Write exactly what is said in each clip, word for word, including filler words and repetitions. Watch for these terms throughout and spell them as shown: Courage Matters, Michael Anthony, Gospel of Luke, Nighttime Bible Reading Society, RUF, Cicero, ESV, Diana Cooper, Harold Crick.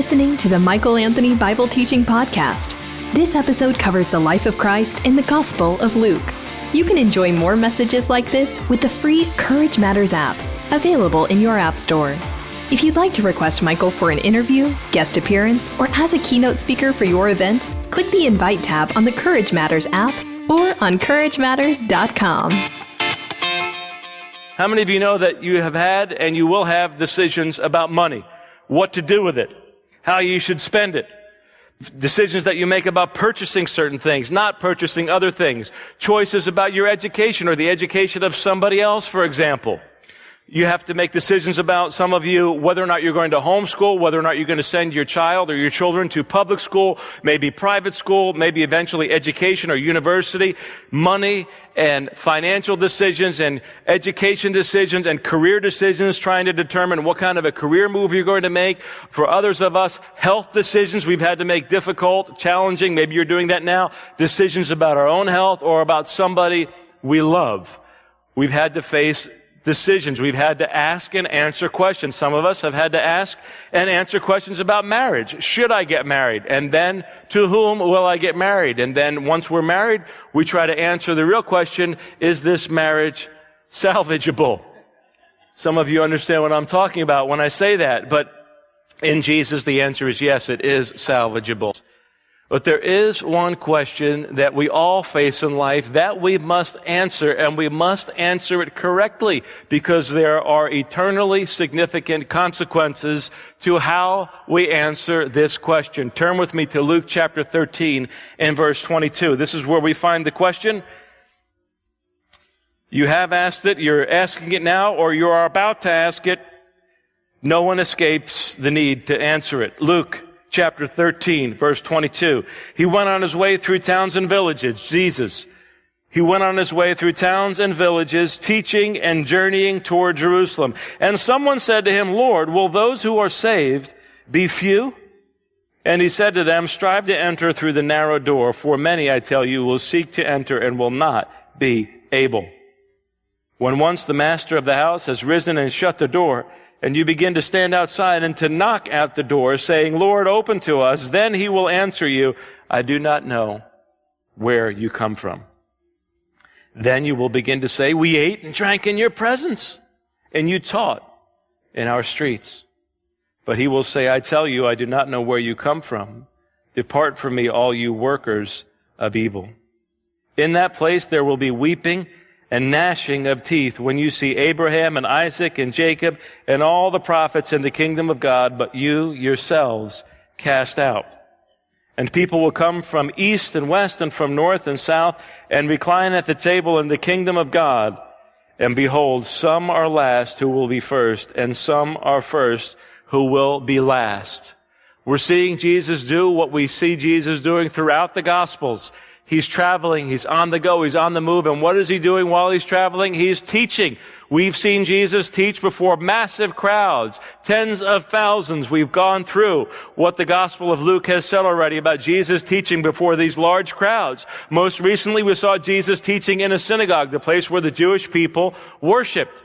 listening to the Michael Anthony Bible Teaching Podcast. This episode covers the life of Christ in the Gospel of Luke. You can enjoy more messages like this with the free Courage Matters app, available in your app store. If you'd like to request Michael for an interview, guest appearance, or as a keynote speaker for your event, click the Invite tab on the Courage Matters app or on courage matters dot com. How many of you know that you have had and you will have decisions about money? What to do with it, how you should spend it, decisions that you make about purchasing certain things, not purchasing other things, choices about your education or the education of somebody else, for example. You have to make decisions about, some of you, whether or not you're going to homeschool, whether or not you're going to send your child or your children to public school, maybe private school, maybe eventually education or university. Money and financial decisions and education decisions and career decisions, trying to determine what kind of a career move you're going to make. For others of us, health decisions we've had to make, difficult, challenging. Maybe you're doing that now. Decisions about our own health or about somebody we love. We've had to face decisions. We've had to ask and answer questions. Some of us have had to ask and answer questions about marriage. Should I get married? And then to whom will I get married? And then once we're married, we try to answer the real question, is this marriage salvageable? Some of you understand what I'm talking about when I say that, but in Jesus, the answer is yes, it is salvageable. But there is one question that we all face in life that we must answer, and we must answer it correctly, because there are eternally significant consequences to how we answer this question. Turn with me to Luke chapter thirteen and verse twenty-two. This is where we find the question. You have asked it, you're asking it now, or you are about to ask it. No one escapes the need to answer it. Luke chapter thirteen, verse twenty-two. He went on his way through towns and villages, Jesus. He went on his way through towns and villages, teaching and journeying toward Jerusalem. And someone said to him, Lord, will those who are saved be few? And he said to them, strive to enter through the narrow door, for many, I tell you, will seek to enter and will not be able. When once the master of the house has risen and shut the door, and you begin to stand outside and to knock at the door, saying, Lord, open to us. Then he will answer you, I do not know where you come from. Then you will begin to say, we ate and drank in your presence, and you taught in our streets. But he will say, I tell you, I do not know where you come from. Depart from me, all you workers of evil. In that place there will be weeping and gnashing of teeth when you see Abraham and Isaac and Jacob and all the prophets in the kingdom of God, but you yourselves cast out. And people will come from east and west and from north and south and recline at the table in the kingdom of God. And behold, some are last who will be first, and some are first who will be last. We're seeing Jesus do what we see Jesus doing throughout the Gospels. He's traveling, he's on the go, he's on the move, and what is he doing while he's traveling? He's teaching. We've seen Jesus teach before massive crowds, tens of thousands. We've gone through what the Gospel of Luke has said already about Jesus teaching before these large crowds. Most recently, we saw Jesus teaching in a synagogue, the place where the Jewish people worshiped.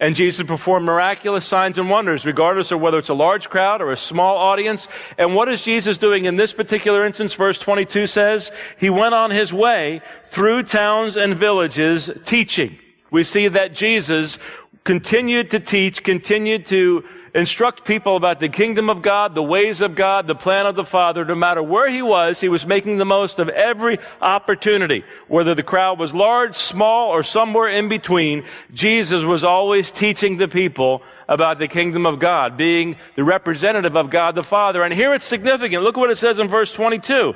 And Jesus performed miraculous signs and wonders, regardless of whether it's a large crowd or a small audience. And what is Jesus doing in this particular instance? Verse twenty-two says, he went on his way through towns and villages teaching. We see that Jesus continued to teach, continued to instruct people about the kingdom of God, the ways of God, the plan of the Father. No matter where he was, he was making the most of every opportunity. Whether the crowd was large, small, or somewhere in between, Jesus was always teaching the people about the kingdom of God, being the representative of God the Father. And here it's significant. Look what it says in verse twenty-two.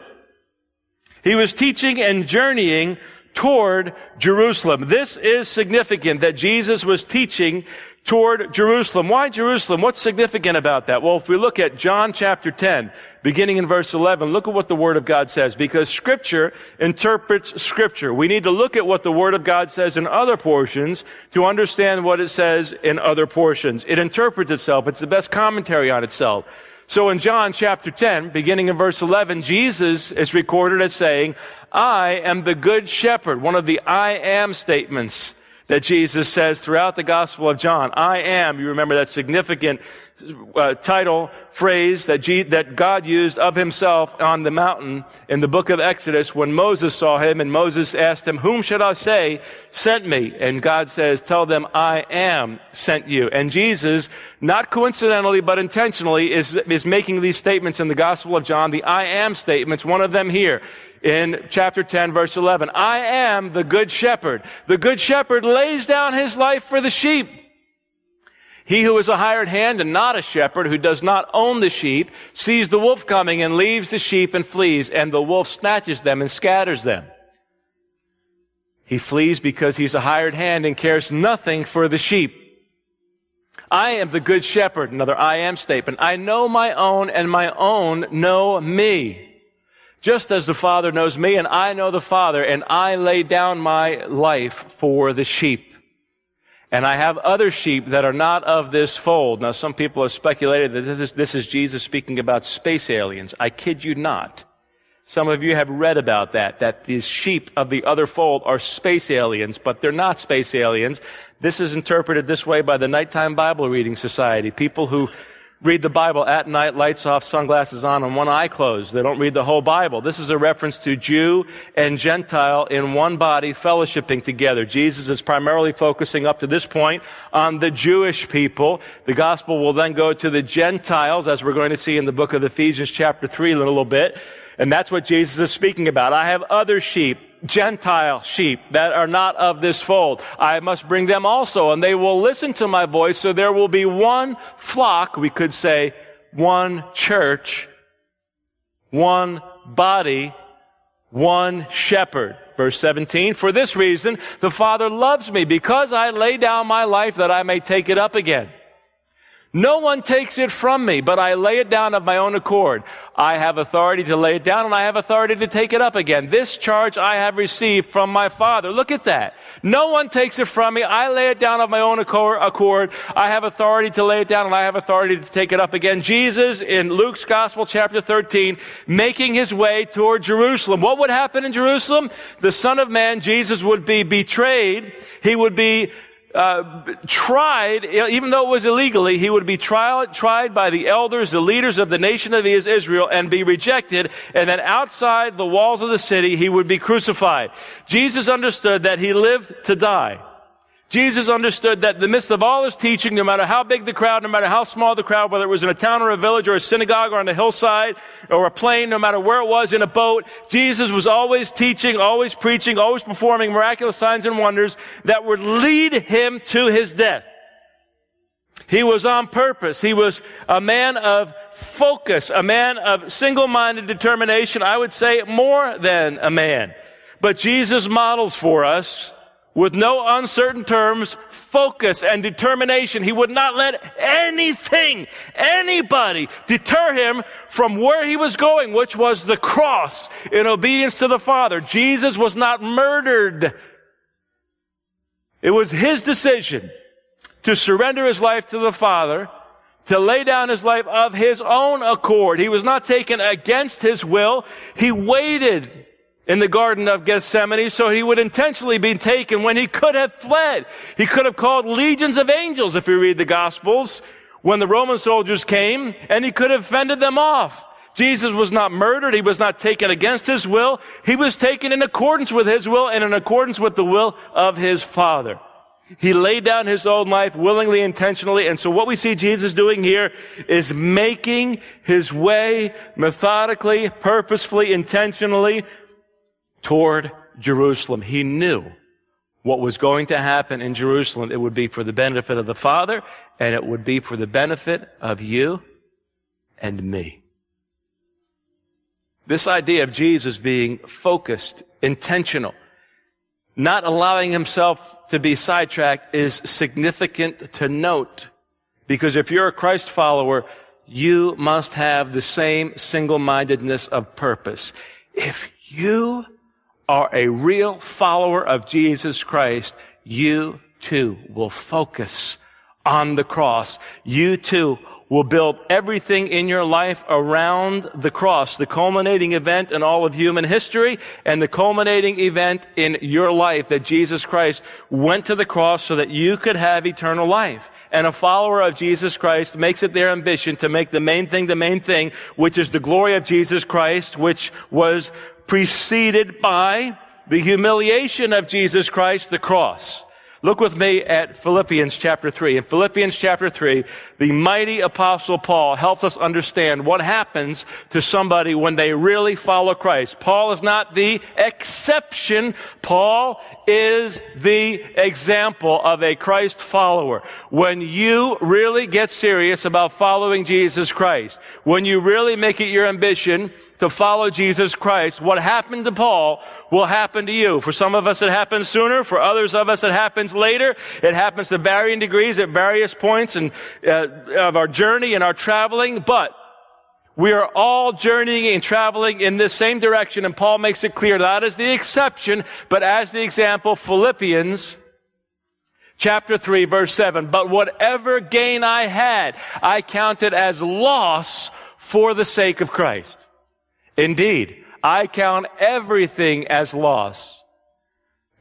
He was teaching and journeying toward Jerusalem. This is significant, that Jesus was teaching toward Jerusalem. Why Jerusalem? What's significant about that? Well, if we look at John chapter ten, beginning in verse eleven, look at what the Word of God says, because Scripture interprets Scripture. We need to look at what the Word of God says in other portions to understand what it says in other portions. It interprets itself. It's the best commentary on itself. So in John chapter ten, beginning in verse eleven, Jesus is recorded as saying, I am the good shepherd, one of the I am statements that Jesus says throughout the Gospel of John. I am, you remember that significant uh, title, phrase that, G- that God used of himself on the mountain in the book of Exodus when Moses saw him and Moses asked him, whom should I say sent me? And God says, tell them I am sent you. And Jesus, not coincidentally but intentionally, is, is making these statements in the Gospel of John, the I am statements, one of them here. In chapter ten, verse eleven, I am the good shepherd. The good shepherd lays down his life for the sheep. He who is a hired hand and not a shepherd, who does not own the sheep, sees the wolf coming and leaves the sheep and flees, and the wolf snatches them and scatters them. He flees because he's a hired hand and cares nothing for the sheep. I am the good shepherd, another I am statement. I know my own, and my own know me. Just as the Father knows me, and I know the Father, and I lay down my life for the sheep. And I have other sheep that are not of this fold. Now, some people have speculated that this is, this is Jesus speaking about space aliens. I kid you not. Some of you have read about that, that these sheep of the other fold are space aliens, but they're not space aliens. This is interpreted this way by the Nighttime Bible Reading Society, people who read the Bible at night, lights off, sunglasses on, and one eye closed. They don't read the whole Bible. This is a reference to Jew and Gentile in one body fellowshipping together. Jesus is primarily focusing up to this point on the Jewish people. The gospel will then go to the Gentiles, as we're going to see in the book of Ephesians chapter three in a little bit. And that's what Jesus is speaking about. I have other sheep, Gentile sheep, that are not of this fold. I must bring them also, and they will listen to my voice, so there will be one flock, we could say one church, one body, one shepherd. Verse seventeen, for this reason the Father loves me, because I lay down my life that I may take it up again. No one takes it from me, but I lay it down of my own accord. I have authority to lay it down, and I have authority to take it up again. This charge I have received from my Father. Look at that. No one takes it from me. I lay it down of my own accord. I have authority to lay it down, and I have authority to take it up again. Jesus, in Luke's Gospel, chapter thirteen, making his way toward Jerusalem. What would happen in Jerusalem? The Son of Man, Jesus, would be betrayed. He would be Uh, tried, even though it was illegally, he would be tried, tried by the elders, the leaders of the nation of Israel, and be rejected. And then outside the walls of the city, he would be crucified. Jesus understood that he lived to die. Jesus understood that in the midst of all his teaching, no matter how big the crowd, no matter how small the crowd, whether it was in a town or a village or a synagogue or on a hillside or a plain, no matter where it was, in a boat, Jesus was always teaching, always preaching, always performing miraculous signs and wonders that would lead him to his death. He was on purpose. He was a man of focus, a man of single-minded determination, I would say more than a man. But Jesus models for us, with no uncertain terms, focus and determination. He would not let anything, anybody deter him from where he was going, which was the cross in obedience to the Father. Jesus was not murdered. It was his decision to surrender his life to the Father, to lay down his life of his own accord. He was not taken against his will. He waited in the Garden of Gethsemane, so he would intentionally be taken when he could have fled. He could have called legions of angels, if you read the Gospels, when the Roman soldiers came, and he could have fended them off. Jesus was not murdered. He was not taken against his will. He was taken in accordance with his will and in accordance with the will of his Father. He laid down his own life willingly, intentionally. And so what we see Jesus doing here is making his way methodically, purposefully, intentionally, toward Jerusalem. He knew what was going to happen in Jerusalem. It would be for the benefit of the Father, and it would be for the benefit of you and me. This idea of Jesus being focused, intentional, not allowing himself to be sidetracked is significant to note, because if you're a Christ follower, you must have the same single-mindedness of purpose. If you are a real follower of Jesus Christ, you too will focus on the cross. You too will build everything in your life around the cross, the culminating event in all of human history and the culminating event in your life, that Jesus Christ went to the cross so that you could have eternal life. And a follower of Jesus Christ makes it their ambition to make the main thing the main thing, which is the glory of Jesus Christ, which was preceded by the humiliation of Jesus Christ, the cross. Look with me at Philippians chapter three. In Philippians chapter three, the mighty apostle Paul helps us understand what happens to somebody when they really follow Christ. Paul is not the exception. Paul is the example of a Christ follower. When you really get serious about following Jesus Christ, when you really make it your ambition to follow Jesus Christ, what happened to Paul will happen to you. For some of us, it happens sooner. For others of us, it happens later. It happens to varying degrees at various points and uh, of our journey and our traveling. But we are all journeying and traveling in this same direction. And Paul makes it clear, not as the exception, but as the example. Philippians chapter three, verse seven. But whatever gain I had, I counted as loss for the sake of Christ. Indeed, I count everything as loss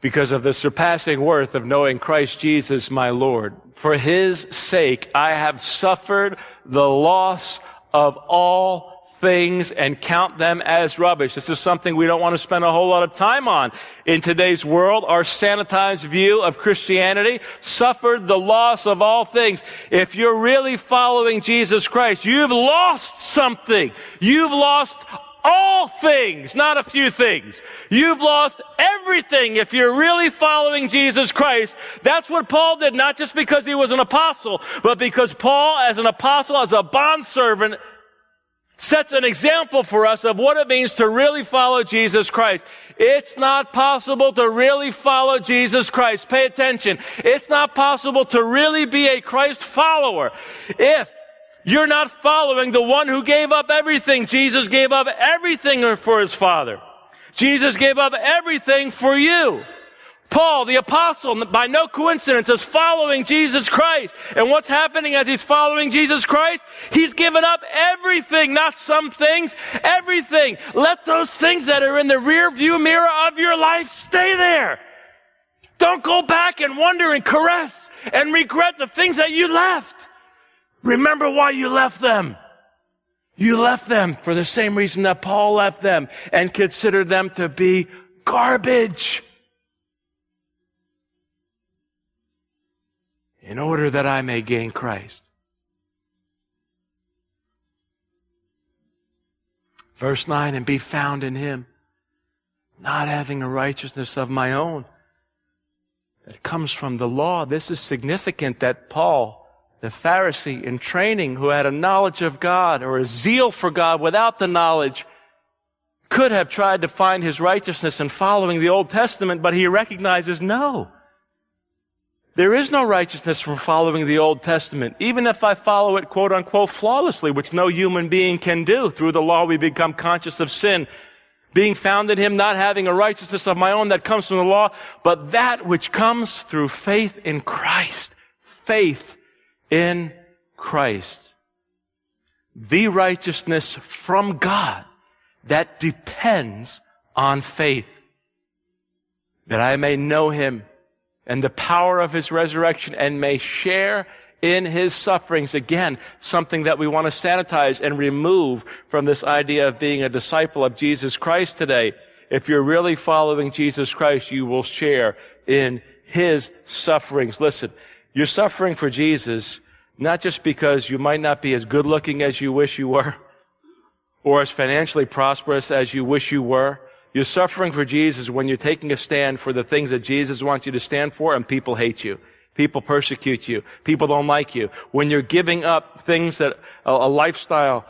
because of the surpassing worth of knowing Christ Jesus, my Lord. For his sake, I have suffered the loss of all things and count them as rubbish. This is something we don't want to spend a whole lot of time on. In today's world, our sanitized view of Christianity, suffered the loss of all things. If you're really following Jesus Christ, you've lost something. You've lost all things, not a few things. You've lost everything if you're really following Jesus Christ. That's what Paul did, not just because he was an apostle, but because Paul, as an apostle, as a bondservant, sets an example for us of what it means to really follow Jesus Christ. It's not possible to really follow Jesus Christ. Pay attention. It's not possible to really be a Christ follower if you're not following the one who gave up everything. Jesus gave up everything for his Father. Jesus gave up everything for you. Paul, the apostle, by no coincidence, is following Jesus Christ. And what's happening as he's following Jesus Christ? He's given up everything, not some things, everything. Let those things that are in the rear view mirror of your life stay there. Don't go back and wonder and caress and regret the things that you left. Remember why you left them. You left them for the same reason that Paul left them, and considered them to be garbage, in order that I may gain Christ. Verse nine, and be found in him, not having a righteousness of my own that comes from the law. This is significant, that Paul, the Pharisee in training, who had a knowledge of God or a zeal for God without the knowledge, could have tried to find his righteousness in following the Old Testament, but he recognizes, no, there is no righteousness from following the Old Testament. Even if I follow it, quote unquote, flawlessly, which no human being can do. Through the law, we become conscious of sin. Being found in him, not having a righteousness of my own that comes from the law, but that which comes through faith in Christ. Faith in Christ, the righteousness from God that depends on faith, that I may know him and the power of his resurrection and may share in his sufferings. Again, something that we want to sanitize and remove from this idea of being a disciple of Jesus Christ today. If you're really following Jesus Christ, you will share in his sufferings. Listen, you're suffering for Jesus, not just because you might not be as good looking as you wish you were, or as financially prosperous as you wish you were. You're suffering for Jesus when you're taking a stand for the things that Jesus wants you to stand for, and people hate you. People persecute you. People don't like you. When you're giving up things that, a, a lifestyle,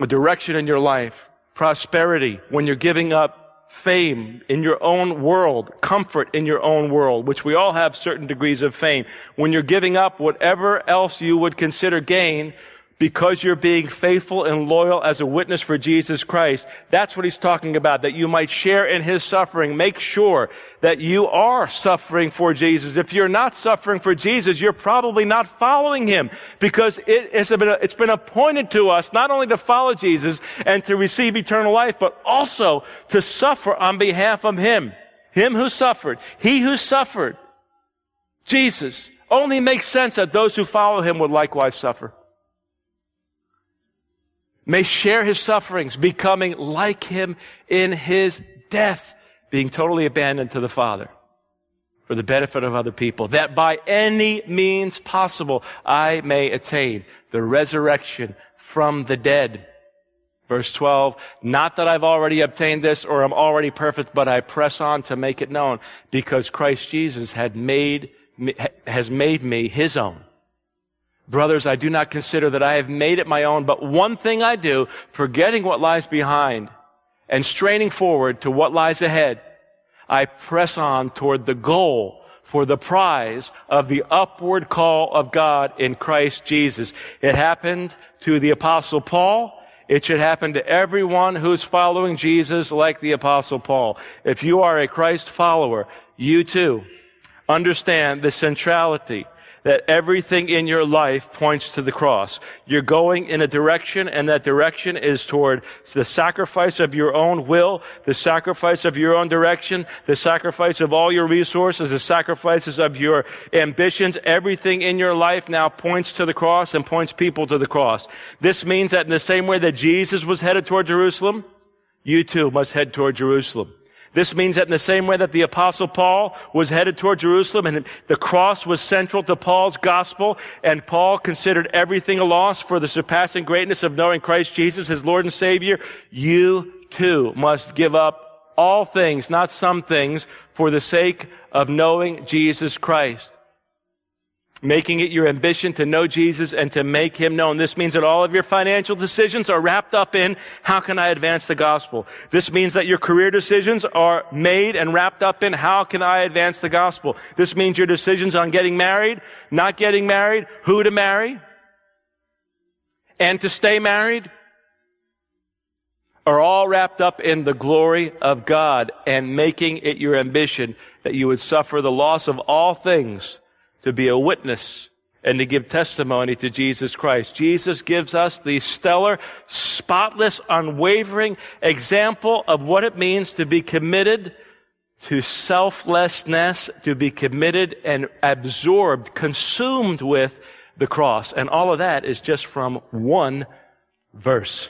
a direction in your life, prosperity, when you're giving up fame in your own world, comfort in your own world, which we all have certain degrees of fame. When you're giving up whatever else you would consider gain because you're being faithful and loyal as a witness for Jesus Christ. That's what he's talking about, that you might share in his suffering. Make sure that you are suffering for Jesus. If you're not suffering for Jesus, you're probably not following him, because it is a bit of, it's been appointed to us not only to follow Jesus and to receive eternal life, but also to suffer on behalf of him. Him who suffered, he who suffered, Jesus. Only makes sense that those who follow him would likewise suffer. May share his sufferings, becoming like him in his death, being totally abandoned to the Father for the benefit of other people, that by any means possible I may attain the resurrection from the dead. Verse twelve, not that I've already obtained this or I'm already perfect, but I press on to make it known, because Christ Jesus had made me, has made me his own. Brothers, I do not consider that I have made it my own, but one thing I do, forgetting what lies behind and straining forward to what lies ahead, I press on toward the goal for the prize of the upward call of God in Christ Jesus. It happened to the Apostle Paul. It should happen to everyone who's following Jesus like the Apostle Paul. If you are a Christ follower, you too understand the centrality that everything in your life points to the cross. You're going in a direction, and that direction is toward the sacrifice of your own will, the sacrifice of your own direction, the sacrifice of all your resources, the sacrifices of your ambitions. Everything in your life now points to the cross and points people to the cross. This means that in the same way that Jesus was headed toward Jerusalem, you too must head toward Jerusalem. This means that in the same way that the Apostle Paul was headed toward Jerusalem and the cross was central to Paul's gospel, and Paul considered everything a loss for the surpassing greatness of knowing Christ Jesus, his Lord and Savior, you too must give up all things, not some things, for the sake of knowing Jesus Christ. Making it your ambition to know Jesus and to make him known. This means that all of your financial decisions are wrapped up in, how can I advance the gospel? This means that your career decisions are made and wrapped up in, how can I advance the gospel? This means your decisions on getting married, not getting married, who to marry, and to stay married, are all wrapped up in the glory of God and making it your ambition that you would suffer the loss of all things to be a witness and to give testimony to Jesus Christ. Jesus gives us the stellar, spotless, unwavering example of what it means to be committed to selflessness, to be committed and absorbed, consumed with the cross. And all of that is just from one verse.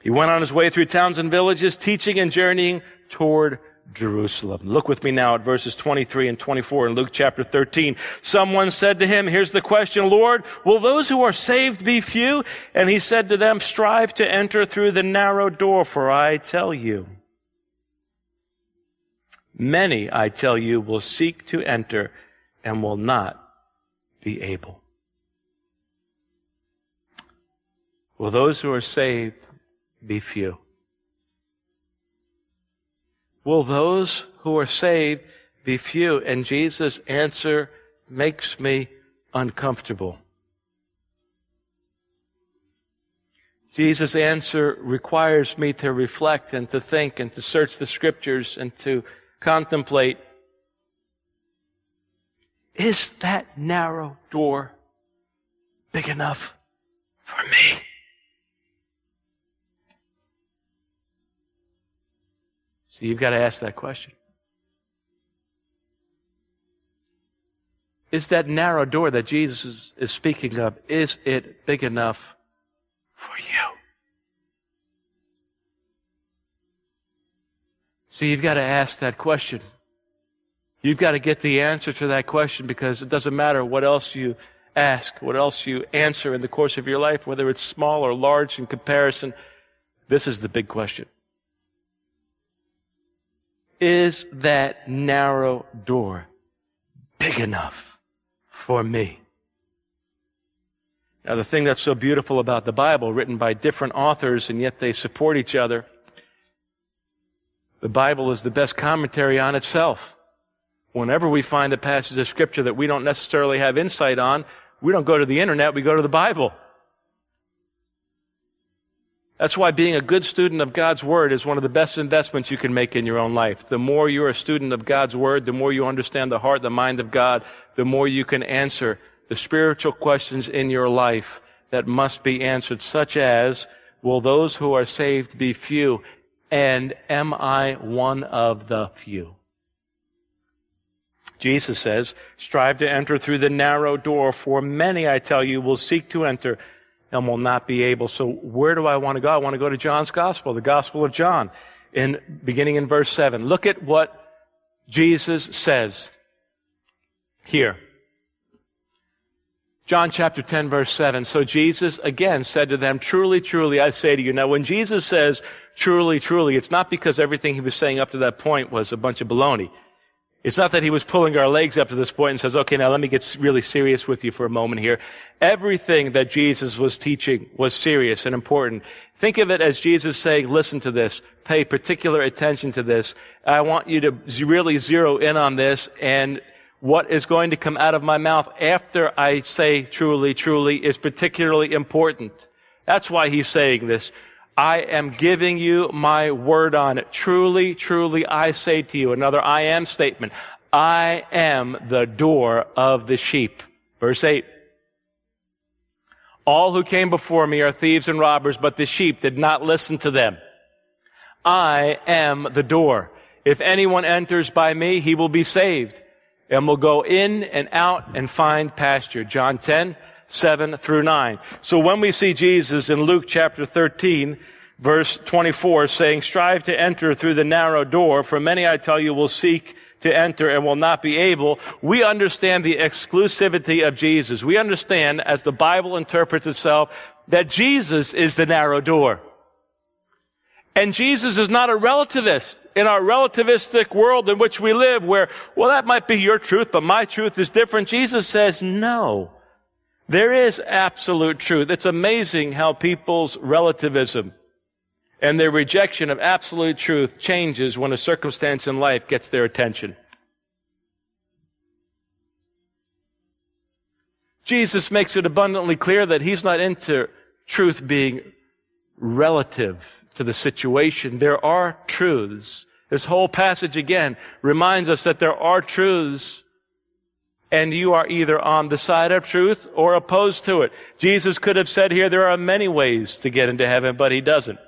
He went on his way through towns and villages, teaching and journeying toward Jerusalem. Look with me now at verses twenty-three and twenty-four in Luke chapter thirteen. Someone said to him, here's the question, Lord, will those who are saved be few? And he said to them, strive to enter through the narrow door, for I tell you, many, I tell you, will seek to enter and will not be able. Will those who are saved be few? Will those who are saved be few? And Jesus' answer makes me uncomfortable. Jesus' answer requires me to reflect and to think and to search the scriptures and to contemplate. Is that narrow door big enough for me? So you've got to ask that question. Is that narrow door that Jesus is speaking of, is it big enough for you? So you've got to ask that question. You've got to get the answer to that question, because it doesn't matter what else you ask, what else you answer in the course of your life, whether it's small or large in comparison. This is the big question. Is that narrow door big enough for me? Now, the thing that's so beautiful about the Bible, written by different authors, and yet they support each other, the Bible is the best commentary on itself. Whenever we find a passage of Scripture that we don't necessarily have insight on, We don't go to the internet, we go to the Bible. That's why being a good student of God's Word is one of the best investments you can make in your own life. The more you're a student of God's Word, the more you understand the heart, the mind of God, the more you can answer the spiritual questions in your life that must be answered, such as, will those who are saved be few? And am I one of the few? Jesus says, strive to enter through the narrow door, for many, I tell you, will seek to enter and will not be able. So where do I want to go? I want to go to John's Gospel, the Gospel of John, in beginning in verse seven. Look at what Jesus says here. John chapter ten, verse seven. So Jesus again said to them, truly, truly, I say to you. Now, when Jesus says, truly, truly, it's not because everything he was saying up to that point was a bunch of baloney. It's not that he was pulling our legs up to this point and says, okay, now let me get really serious with you for a moment here. Everything that Jesus was teaching was serious and important. Think of it as Jesus saying, listen to this, pay particular attention to this. I want you to really zero in on this, and what is going to come out of my mouth after I say truly, truly is particularly important. That's why he's saying this. I am giving you my word on it. Truly, truly, I say to you, another I am statement. I am the door of the sheep. Verse eight. All who came before me are thieves and robbers, but the sheep did not listen to them. I am the door. If anyone enters by me, he will be saved and will go in and out and find pasture. John ten. seven through nine. So when we see Jesus in Luke chapter thirteen, verse twenty-four, saying, strive to enter through the narrow door, for many, I tell you, will seek to enter and will not be able, we understand the exclusivity of Jesus. We understand, as the Bible interprets itself, that Jesus is the narrow door. And Jesus is not a relativist in our relativistic world in which we live, where, well, that might be your truth, but my truth is different. Jesus says, no. There is absolute truth. It's amazing how people's relativism and their rejection of absolute truth changes when a circumstance in life gets their attention. Jesus makes it abundantly clear that he's not into truth being relative to the situation. There are truths. This whole passage, again, reminds us that there are truths, and you are either on the side of truth or opposed to it. Jesus could have said here, there are many ways to get into heaven, but he doesn't.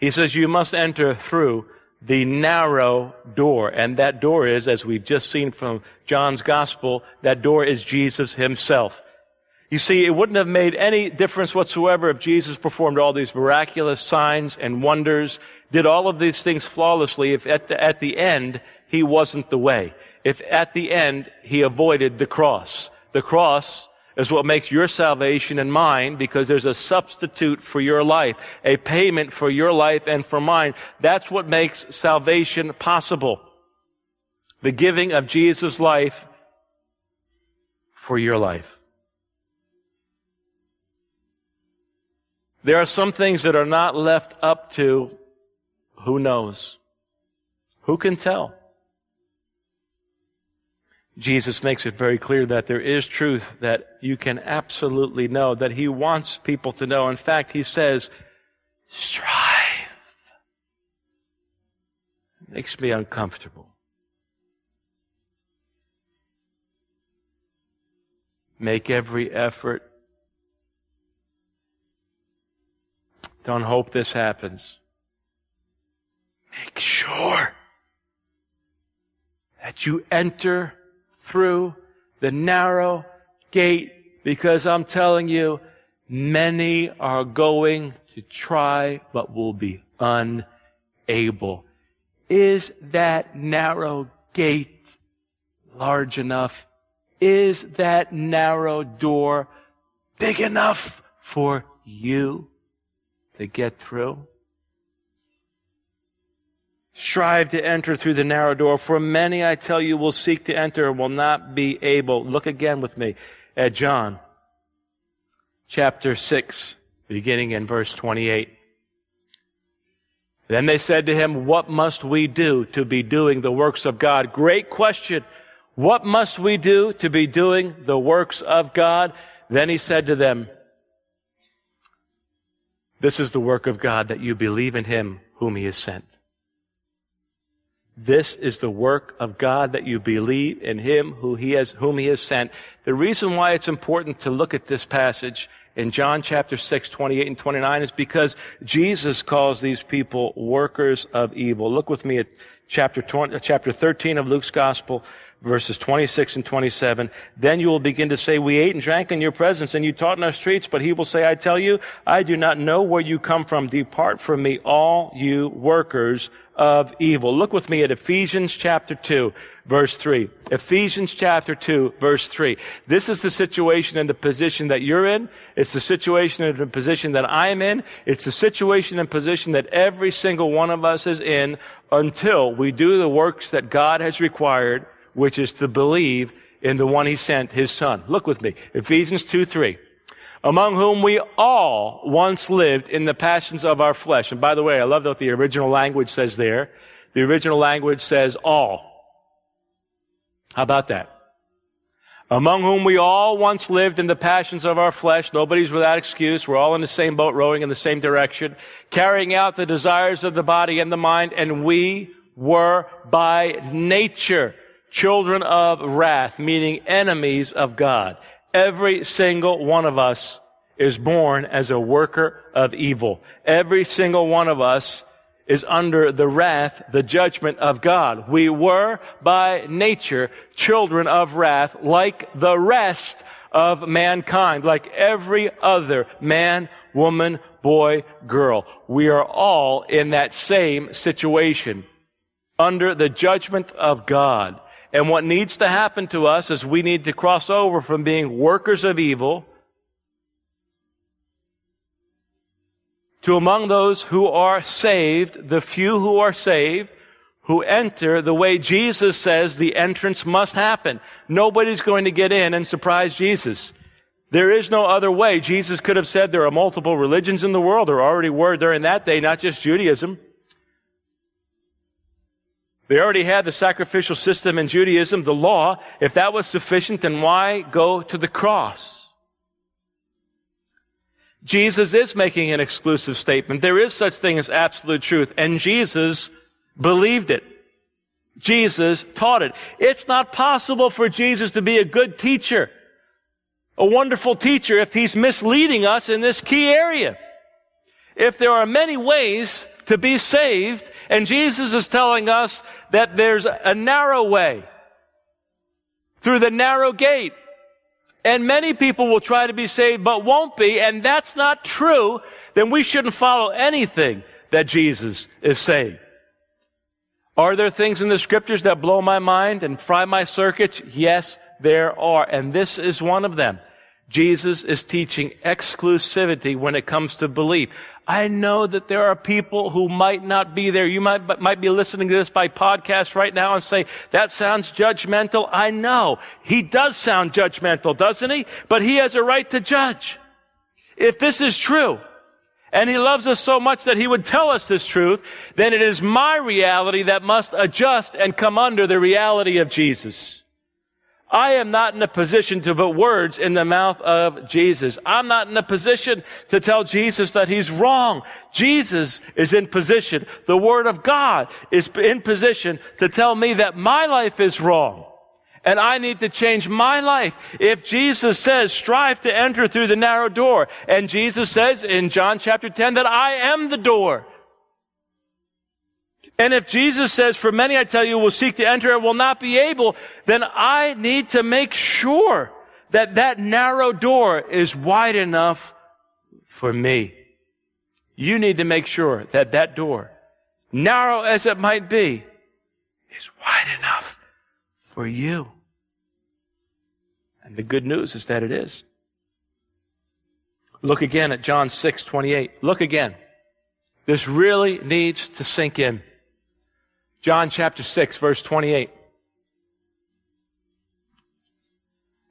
He says, you must enter through the narrow door. And that door is, as we've just seen from John's Gospel, that door is Jesus himself. You see, it wouldn't have made any difference whatsoever if Jesus performed all these miraculous signs and wonders, did all of these things flawlessly, if at the, at the end, he wasn't the way. If at the end, he avoided the cross. The cross is what makes your salvation and mine, because there's a substitute for your life, a payment for your life and for mine. That's what makes salvation possible. The giving of Jesus' life for your life. There are some things that are not left up to who knows. Who can tell? Jesus makes it very clear that there is truth that you can absolutely know, that he wants people to know. In fact, he says, strive. It makes me uncomfortable. Make every effort. Don't hope this happens. Make sure that you enter through the narrow gate, because I'm telling you, many are going to try but will be unable. Is that narrow gate large enough? Is that narrow door big enough for you to get through? Strive to enter through the narrow door, for many, I tell you, will seek to enter and will not be able. Look again with me at John chapter six, beginning in verse twenty-eight. Then they said to him, what must we do to be doing the works of God? Great question. What must we do to be doing the works of God? Then he said to them, this is the work of God, that you believe in him whom he has sent. This is the work of God, that you believe in him who he has, whom he has sent. The reason why it's important to look at this passage in John chapter six, twenty-eight and twenty-nine is because Jesus calls these people workers of evil. Look with me at chapter twenty, chapter thirteen of Luke's gospel, verses twenty-six and twenty-seven. Then you will begin to say, we ate and drank in your presence, and you taught in our streets. But he will say, I tell you, I do not know where you come from. Depart from me, all you workers of evil. Look with me at Ephesians chapter two, verse three. Ephesians chapter two, verse three. This is the situation and the position that you're in. It's the situation and the position that I'm in. It's the situation and position that every single one of us is in until we do the works that God has required, which is to believe in the one he sent, his son. Look with me, Ephesians two three. Among whom we all once lived in the passions of our flesh. And by the way, I love what the original language says there. The original language says all. How about that? Among whom we all once lived in the passions of our flesh. Nobody's without excuse. We're all in the same boat, rowing in the same direction, carrying out the desires of the body and the mind, and we were by nature children of wrath, meaning enemies of God. Every single one of us is born as a worker of evil. Every single one of us is under the wrath, the judgment of God. We were by nature children of wrath, like the rest of mankind, like every other man, woman, boy, girl. We are all in that same situation, under the judgment of God. And what needs to happen to us is we need to cross over from being workers of evil to among those who are saved, the few who are saved, who enter the way Jesus says the entrance must happen. Nobody's going to get in and surprise Jesus. There is no other way. Jesus could have said there are multiple religions in the world. There already were during that day, not just Judaism. They already had the sacrificial system in Judaism, the law. If that was sufficient, then why go to the cross? Jesus is making an exclusive statement. There is such thing as absolute truth, and Jesus believed it. Jesus taught it. It's not possible for Jesus to be a good teacher, a wonderful teacher, if he's misleading us in this key area. If there are many ways to be saved, and Jesus is telling us that there's a narrow way through the narrow gate, and many people will try to be saved but won't be, and that's not true, then we shouldn't follow anything that Jesus is saying. Are there things in the scriptures that blow my mind and fry my circuits? Yes, there are, and this is one of them. Jesus is teaching exclusivity when it comes to belief. I know that there are people who might not be there. You might, might be listening to this by podcast right now and say, that sounds judgmental. I know. He does sound judgmental, doesn't he? But he has a right to judge. If this is true, and he loves us so much that he would tell us this truth, then it is my reality that must adjust and come under the reality of Jesus. I am not in a position to put words in the mouth of Jesus. I'm not in a position to tell Jesus that he's wrong. Jesus is in position. The Word of God is in position to tell me that my life is wrong and I need to change my life. If Jesus says, strive to enter through the narrow door, and Jesus says in John chapter ten that I am the door, and if Jesus says, for many, I tell you, will seek to enter and will not be able, then I need to make sure that that narrow door is wide enough for me. You need to make sure that that door, narrow as it might be, is wide enough for you. And the good news is that it is. Look again at John six twenty-eight. Look again. This really needs to sink in. John chapter six, verse twenty-eight.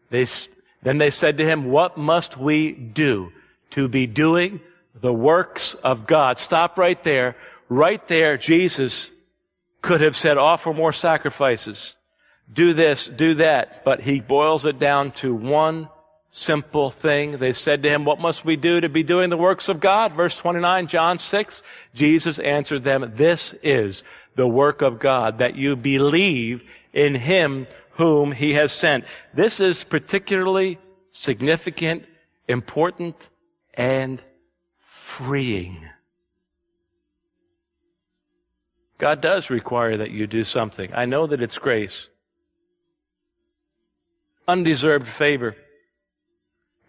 They, then they said to him, what must we do to be doing the works of God? Stop right there. Right there, Jesus could have said, offer more sacrifices. do this, do that. But he boils it down to one simple thing. They said to him, what must we do to be doing the works of God? Verse twenty-nine, John six, Jesus answered them, this is the work of God, that you believe in him whom he has sent. This is particularly significant, important, and freeing. God does require that you do something. I know that it's grace. Undeserved favor.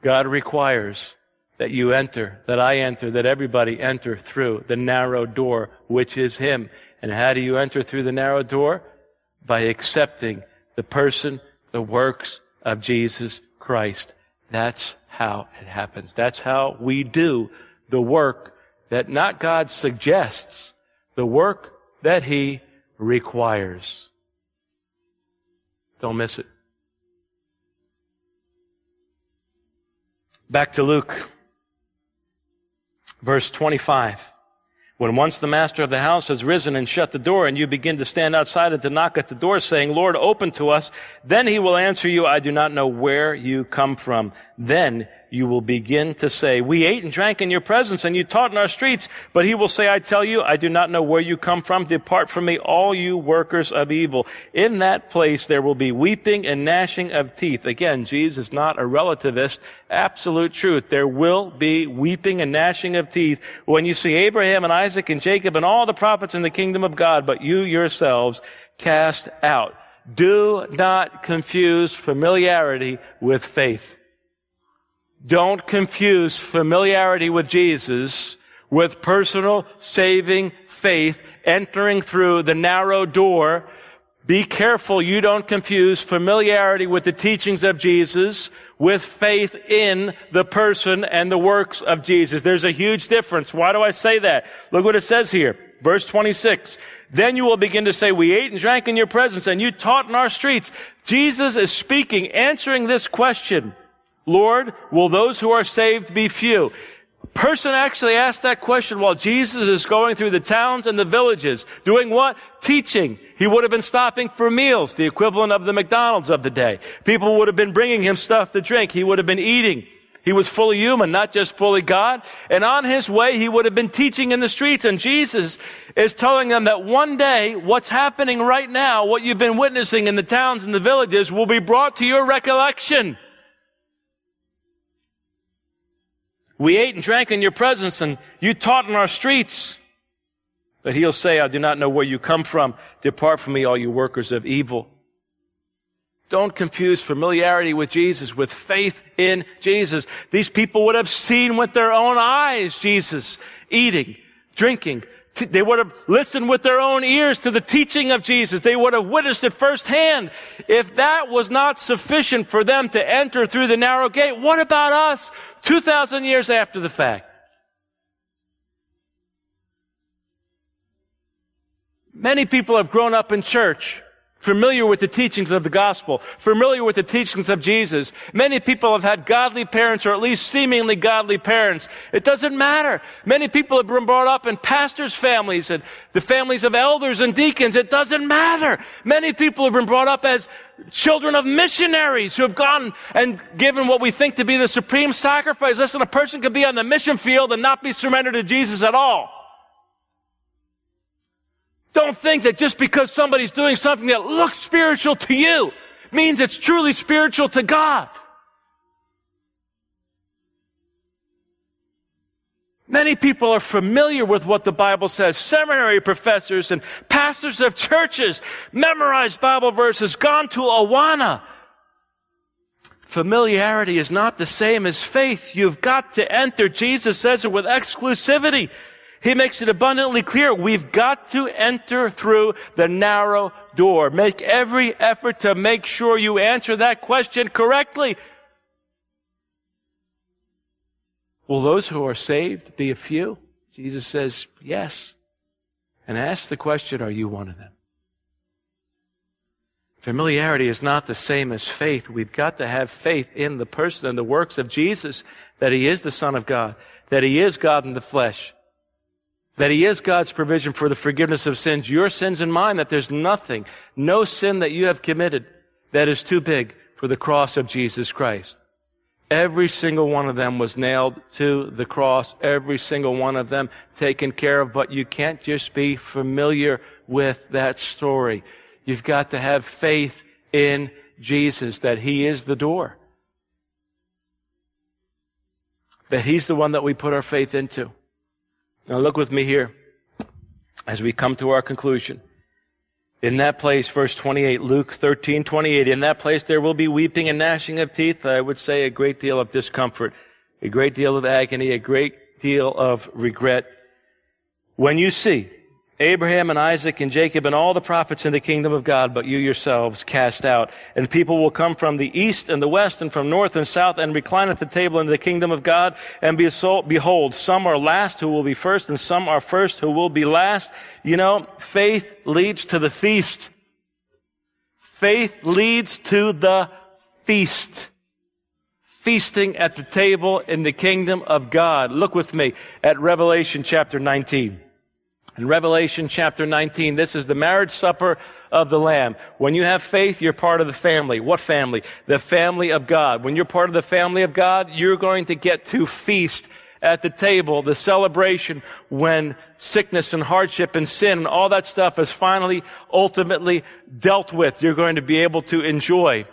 God requires that you enter, that I enter, that everybody enter through the narrow door, which is him. And how do you enter through the narrow door? By accepting the person, the works of Jesus Christ. That's how it happens. That's how we do the work that not God suggests, the work that he requires. Don't miss it. Back to Luke, verse twenty-five. When once the master of the house has risen and shut the door, and you begin to stand outside and to knock at the door, saying, Lord, open to us, then he will answer you, I do not know where you come from. Then you will begin to say, we ate and drank in your presence, and you taught in our streets. But he will say, I tell you, I do not know where you come from. Depart from me, all you workers of evil. In that place there will be weeping and gnashing of teeth. Again, Jesus is not a relativist. Absolute truth. There will be weeping and gnashing of teeth when you see Abraham and Isaac and Jacob and all the prophets in the kingdom of God, but you yourselves cast out. Do not confuse familiarity with faith. Don't confuse familiarity with Jesus with personal saving faith entering through the narrow door. Be careful you don't confuse familiarity with the teachings of Jesus with faith in the person and the works of Jesus. There's a huge difference. Why do I say that? Look what it says here. Verse twenty-six, then you will begin to say, we ate and drank in your presence and you taught in our streets. Jesus is speaking, answering this question. Lord, will those who are saved be few? A person actually asked that question while Jesus is going through the towns and the villages. Doing what? Teaching. He would have been stopping for meals, the equivalent of the McDonald's of the day. People would have been bringing him stuff to drink. He would have been eating. He was fully human, not just fully God. And on his way, he would have been teaching in the streets. And Jesus is telling them that one day, what's happening right now, what you've been witnessing in the towns and the villages, will be brought to your recollection. We ate and drank in your presence, and you taught in our streets. But he'll say, I do not know where you come from. Depart from me, all you workers of evil. Don't confuse familiarity with Jesus with faith in Jesus. These people would have seen with their own eyes Jesus eating, drinking. They would have listened with their own ears to the teaching of Jesus. They would have witnessed it firsthand. If that was not sufficient for them to enter through the narrow gate, what about us two thousand years after the fact? Many people have grown up in church, familiar with the teachings of the gospel, familiar with the teachings of Jesus. Many people have had godly parents, or at least seemingly godly parents. It doesn't matter. Many people have been brought up in pastors' families and the families of elders and deacons. It doesn't matter. Many people have been brought up as children of missionaries who have gone and given what we think to be the supreme sacrifice. Listen, a person could be on the mission field and not be surrendered to Jesus at all. Don't think that just because somebody's doing something that looks spiritual to you means it's truly spiritual to God. Many people are familiar with what the Bible says. Seminary professors and pastors of churches memorized Bible verses, gone to Awana. Familiarity is not the same as faith. You've got to enter. Jesus says it with exclusivity. He makes it abundantly clear, we've got to enter through the narrow door. Make every effort to make sure you answer that question correctly. Will those who are saved be a few? Jesus says, yes. And ask the question, are you one of them? Familiarity is not the same as faith. We've got to have faith in the person and the works of Jesus, that he is the Son of God, that he is God in the flesh. that he is God's provision for the forgiveness of sins, your sins and mine, that there's nothing, no sin that you have committed that is too big for the cross of Jesus Christ. Every single one of them was nailed to the cross, every single one of them taken care of, but you can't just be familiar with that story. You've got to have faith in Jesus, that he is the door, that he's the one that we put our faith into. Now look with me here as we come to our conclusion. In that place, verse twenty-eight, Luke thirteen, twenty-eight, in that place there will be weeping and gnashing of teeth. I would say a great deal of discomfort, a great deal of agony, a great deal of regret. When you see Abraham and Isaac and Jacob and all the prophets in the kingdom of God, but you yourselves cast out. And people will come from the east and the west and from north and south and recline at the table in the kingdom of God. And behold, some are last who will be first and some are first who will be last. You know, faith leads to the feast. Faith leads to the feast. Feasting at the table in the kingdom of God. Look with me at Revelation chapter nineteen. In Revelation chapter nineteen, this is the marriage supper of the Lamb. When you have faith, you're part of the family. What family? The family of God. When you're part of the family of God, you're going to get to feast at the table, the celebration when sickness and hardship and sin and all that stuff is finally, ultimately dealt with. You're going to be able to enjoy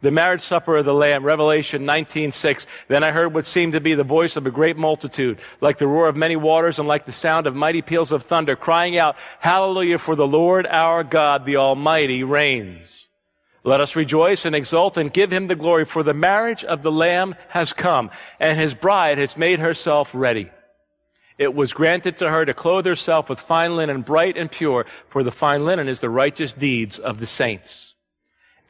the marriage supper of the Lamb, Revelation nineteen six. Then I heard what seemed to be the voice of a great multitude, like the roar of many waters and like the sound of mighty peals of thunder, crying out, "Hallelujah, for the Lord our God, the Almighty, reigns. Let us rejoice and exult and give him the glory, for the marriage of the Lamb has come, and his bride has made herself ready. It was granted to her to clothe herself with fine linen, bright and pure, for the fine linen is the righteous deeds of the saints."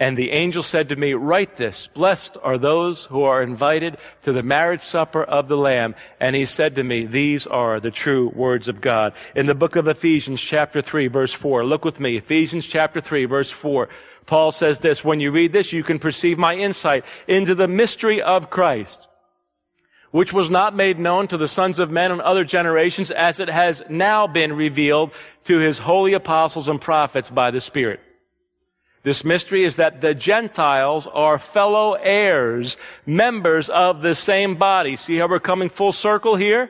And the angel said to me, "Write this, blessed are those who are invited to the marriage supper of the Lamb." And he said to me, "These are the true words of God." In the book of Ephesians chapter three, verse four, look with me, Ephesians chapter three, verse four, Paul says this, "When you read this, you can perceive my insight into the mystery of Christ, which was not made known to the sons of men and other generations, as it has now been revealed to his holy apostles and prophets by the Spirit. This mystery is that the Gentiles are fellow heirs, members of the same body." See how we're coming full circle here?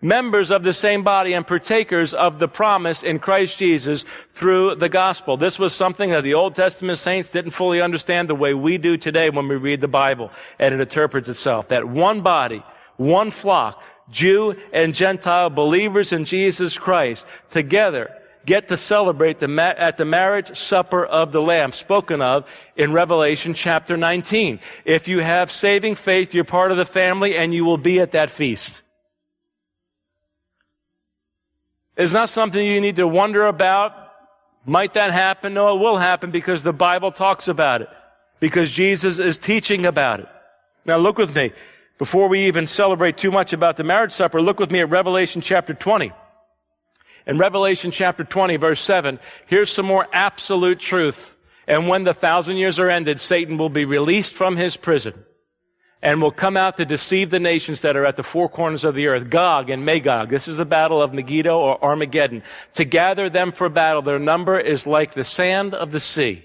Members of the same body and partakers of the promise in Christ Jesus through the gospel. This was something that the Old Testament saints didn't fully understand the way we do today when we read the Bible, and it interprets itself. That one body, one flock, Jew and Gentile believers in Jesus Christ together get to celebrate the ma- at the marriage supper of the Lamb, spoken of in Revelation chapter nineteen. If you have saving faith, you're part of the family, and you will be at that feast. It's not something you need to wonder about. Might that happen? No, it will happen because the Bible talks about it, because Jesus is teaching about it. Now look with me. Before we even celebrate too much about the marriage supper, look with me at Revelation chapter twenty. In Revelation chapter twenty, verse seven, here's some more absolute truth. "And when the thousand years are ended, Satan will be released from his prison and will come out to deceive the nations that are at the four corners of the earth, Gog and Magog." This is the battle of Megiddo or Armageddon. "To gather them for battle, their number is like the sand of the sea.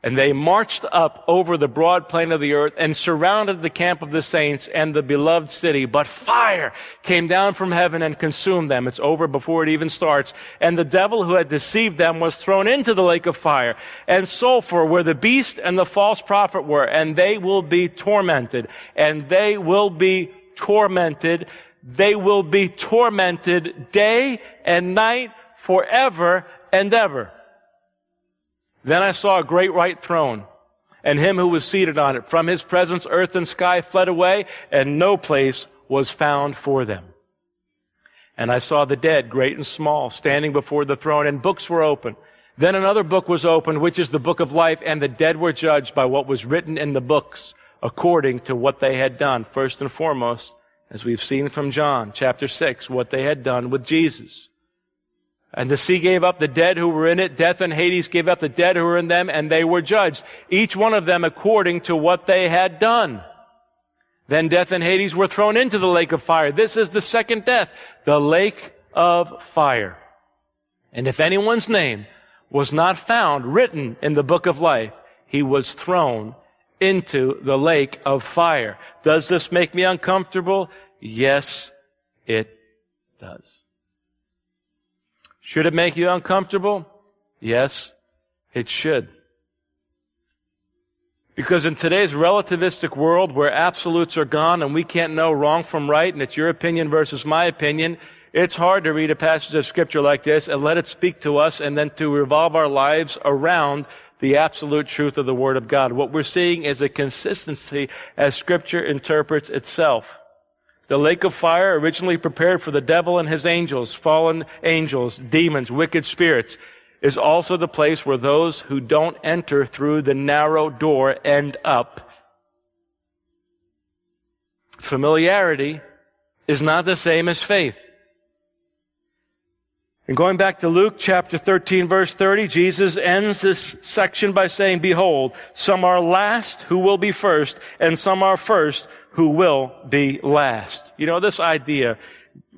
And they marched up over the broad plain of the earth and surrounded the camp of the saints and the beloved city. But fire came down from heaven and consumed them." It's over before it even starts. "And the devil who had deceived them was thrown into the lake of fire and sulfur, where the beast and the false prophet were. And they will be tormented." And they will be tormented. They will be tormented day and night forever and ever. "Then I saw a great white throne, and him who was seated on it. From his presence, earth and sky fled away, and no place was found for them. And I saw the dead, great and small, standing before the throne, and books were opened. Then another book was opened, which is the book of life, and the dead were judged by what was written in the books, according to what they had done." First and foremost, as we've seen from John chapter six, what they had done with Jesus. "And the sea gave up the dead who were in it. Death and Hades gave up the dead who were in them, and they were judged, each one of them according to what they had done. Then death and Hades were thrown into the lake of fire." This is the second death, the lake of fire. And if anyone's name was not found written in the book of life, he was thrown into the lake of fire. Does this make me uncomfortable? Yes, it does. Should it make you uncomfortable? Yes, it should. Because in today's relativistic world where absolutes are gone and we can't know wrong from right, and it's your opinion versus my opinion, it's hard to read a passage of Scripture like this and let it speak to us and then to revolve our lives around the absolute truth of the Word of God. What we're seeing is a consistency as Scripture interprets itself. The lake of fire originally prepared for the devil and his angels, fallen angels, demons, wicked spirits, is also the place where those who don't enter through the narrow door end up. Familiarity is not the same as faith. And going back to Luke chapter thirteen, verse thirty, Jesus ends this section by saying, "Behold, some are last who will be first, and some are first who will be last." You know, this idea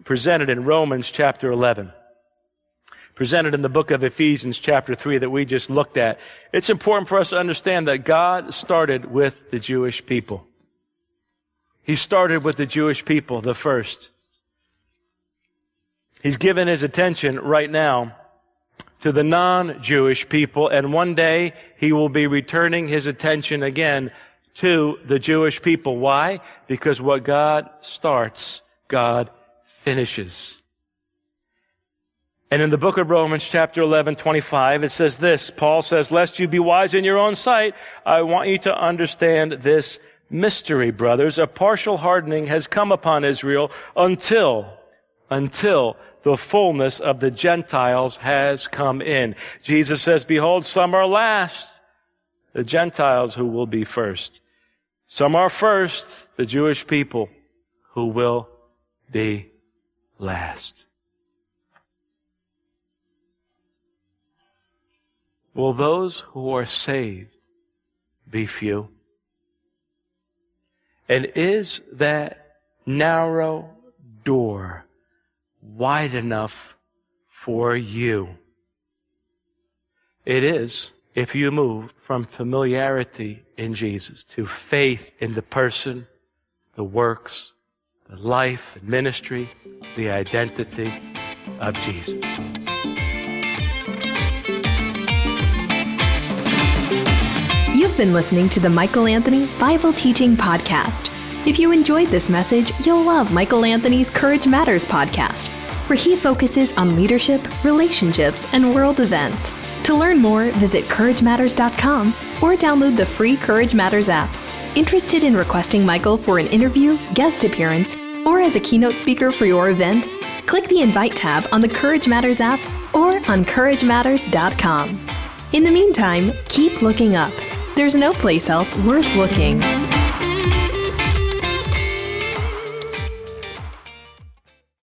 presented in Romans chapter eleven. Presented in the book of Ephesians chapter three that we just looked at. It's important for us to understand that God started with the Jewish people. He started with the Jewish people, the first. He's given his attention right now to the non-Jewish people, and one day he will be returning his attention again to the Jewish people. Why? Because what God starts, God finishes. And in the book of Romans, chapter eleven, twenty-five, it says this. Paul says, "Lest you be wise in your own sight, I want you to understand this mystery, brothers. A partial hardening has come upon Israel until, until the fullness of the Gentiles has come in." Jesus says, "Behold, some are last, the Gentiles who will be first. Some are first, the Jewish people who will be last." Will those who are saved be few? And is that narrow door wide enough for you? It is if you move from familiarity in Jesus to faith in the person, the works, the life, the ministry, the identity of Jesus. You've been listening to the Michael Anthony Bible Teaching Podcast. If you enjoyed this message, you'll love Michael Anthony's Courage Matters podcast, where he focuses on leadership, relationships, and world events. To learn more, visit courage matters dot com or download the free Courage Matters app. Interested in requesting Michael for an interview, guest appearance, or as a keynote speaker for your event? Click the Invite tab on the Courage Matters app or on courage matters dot com. In the meantime, keep looking up. There's no place else worth looking.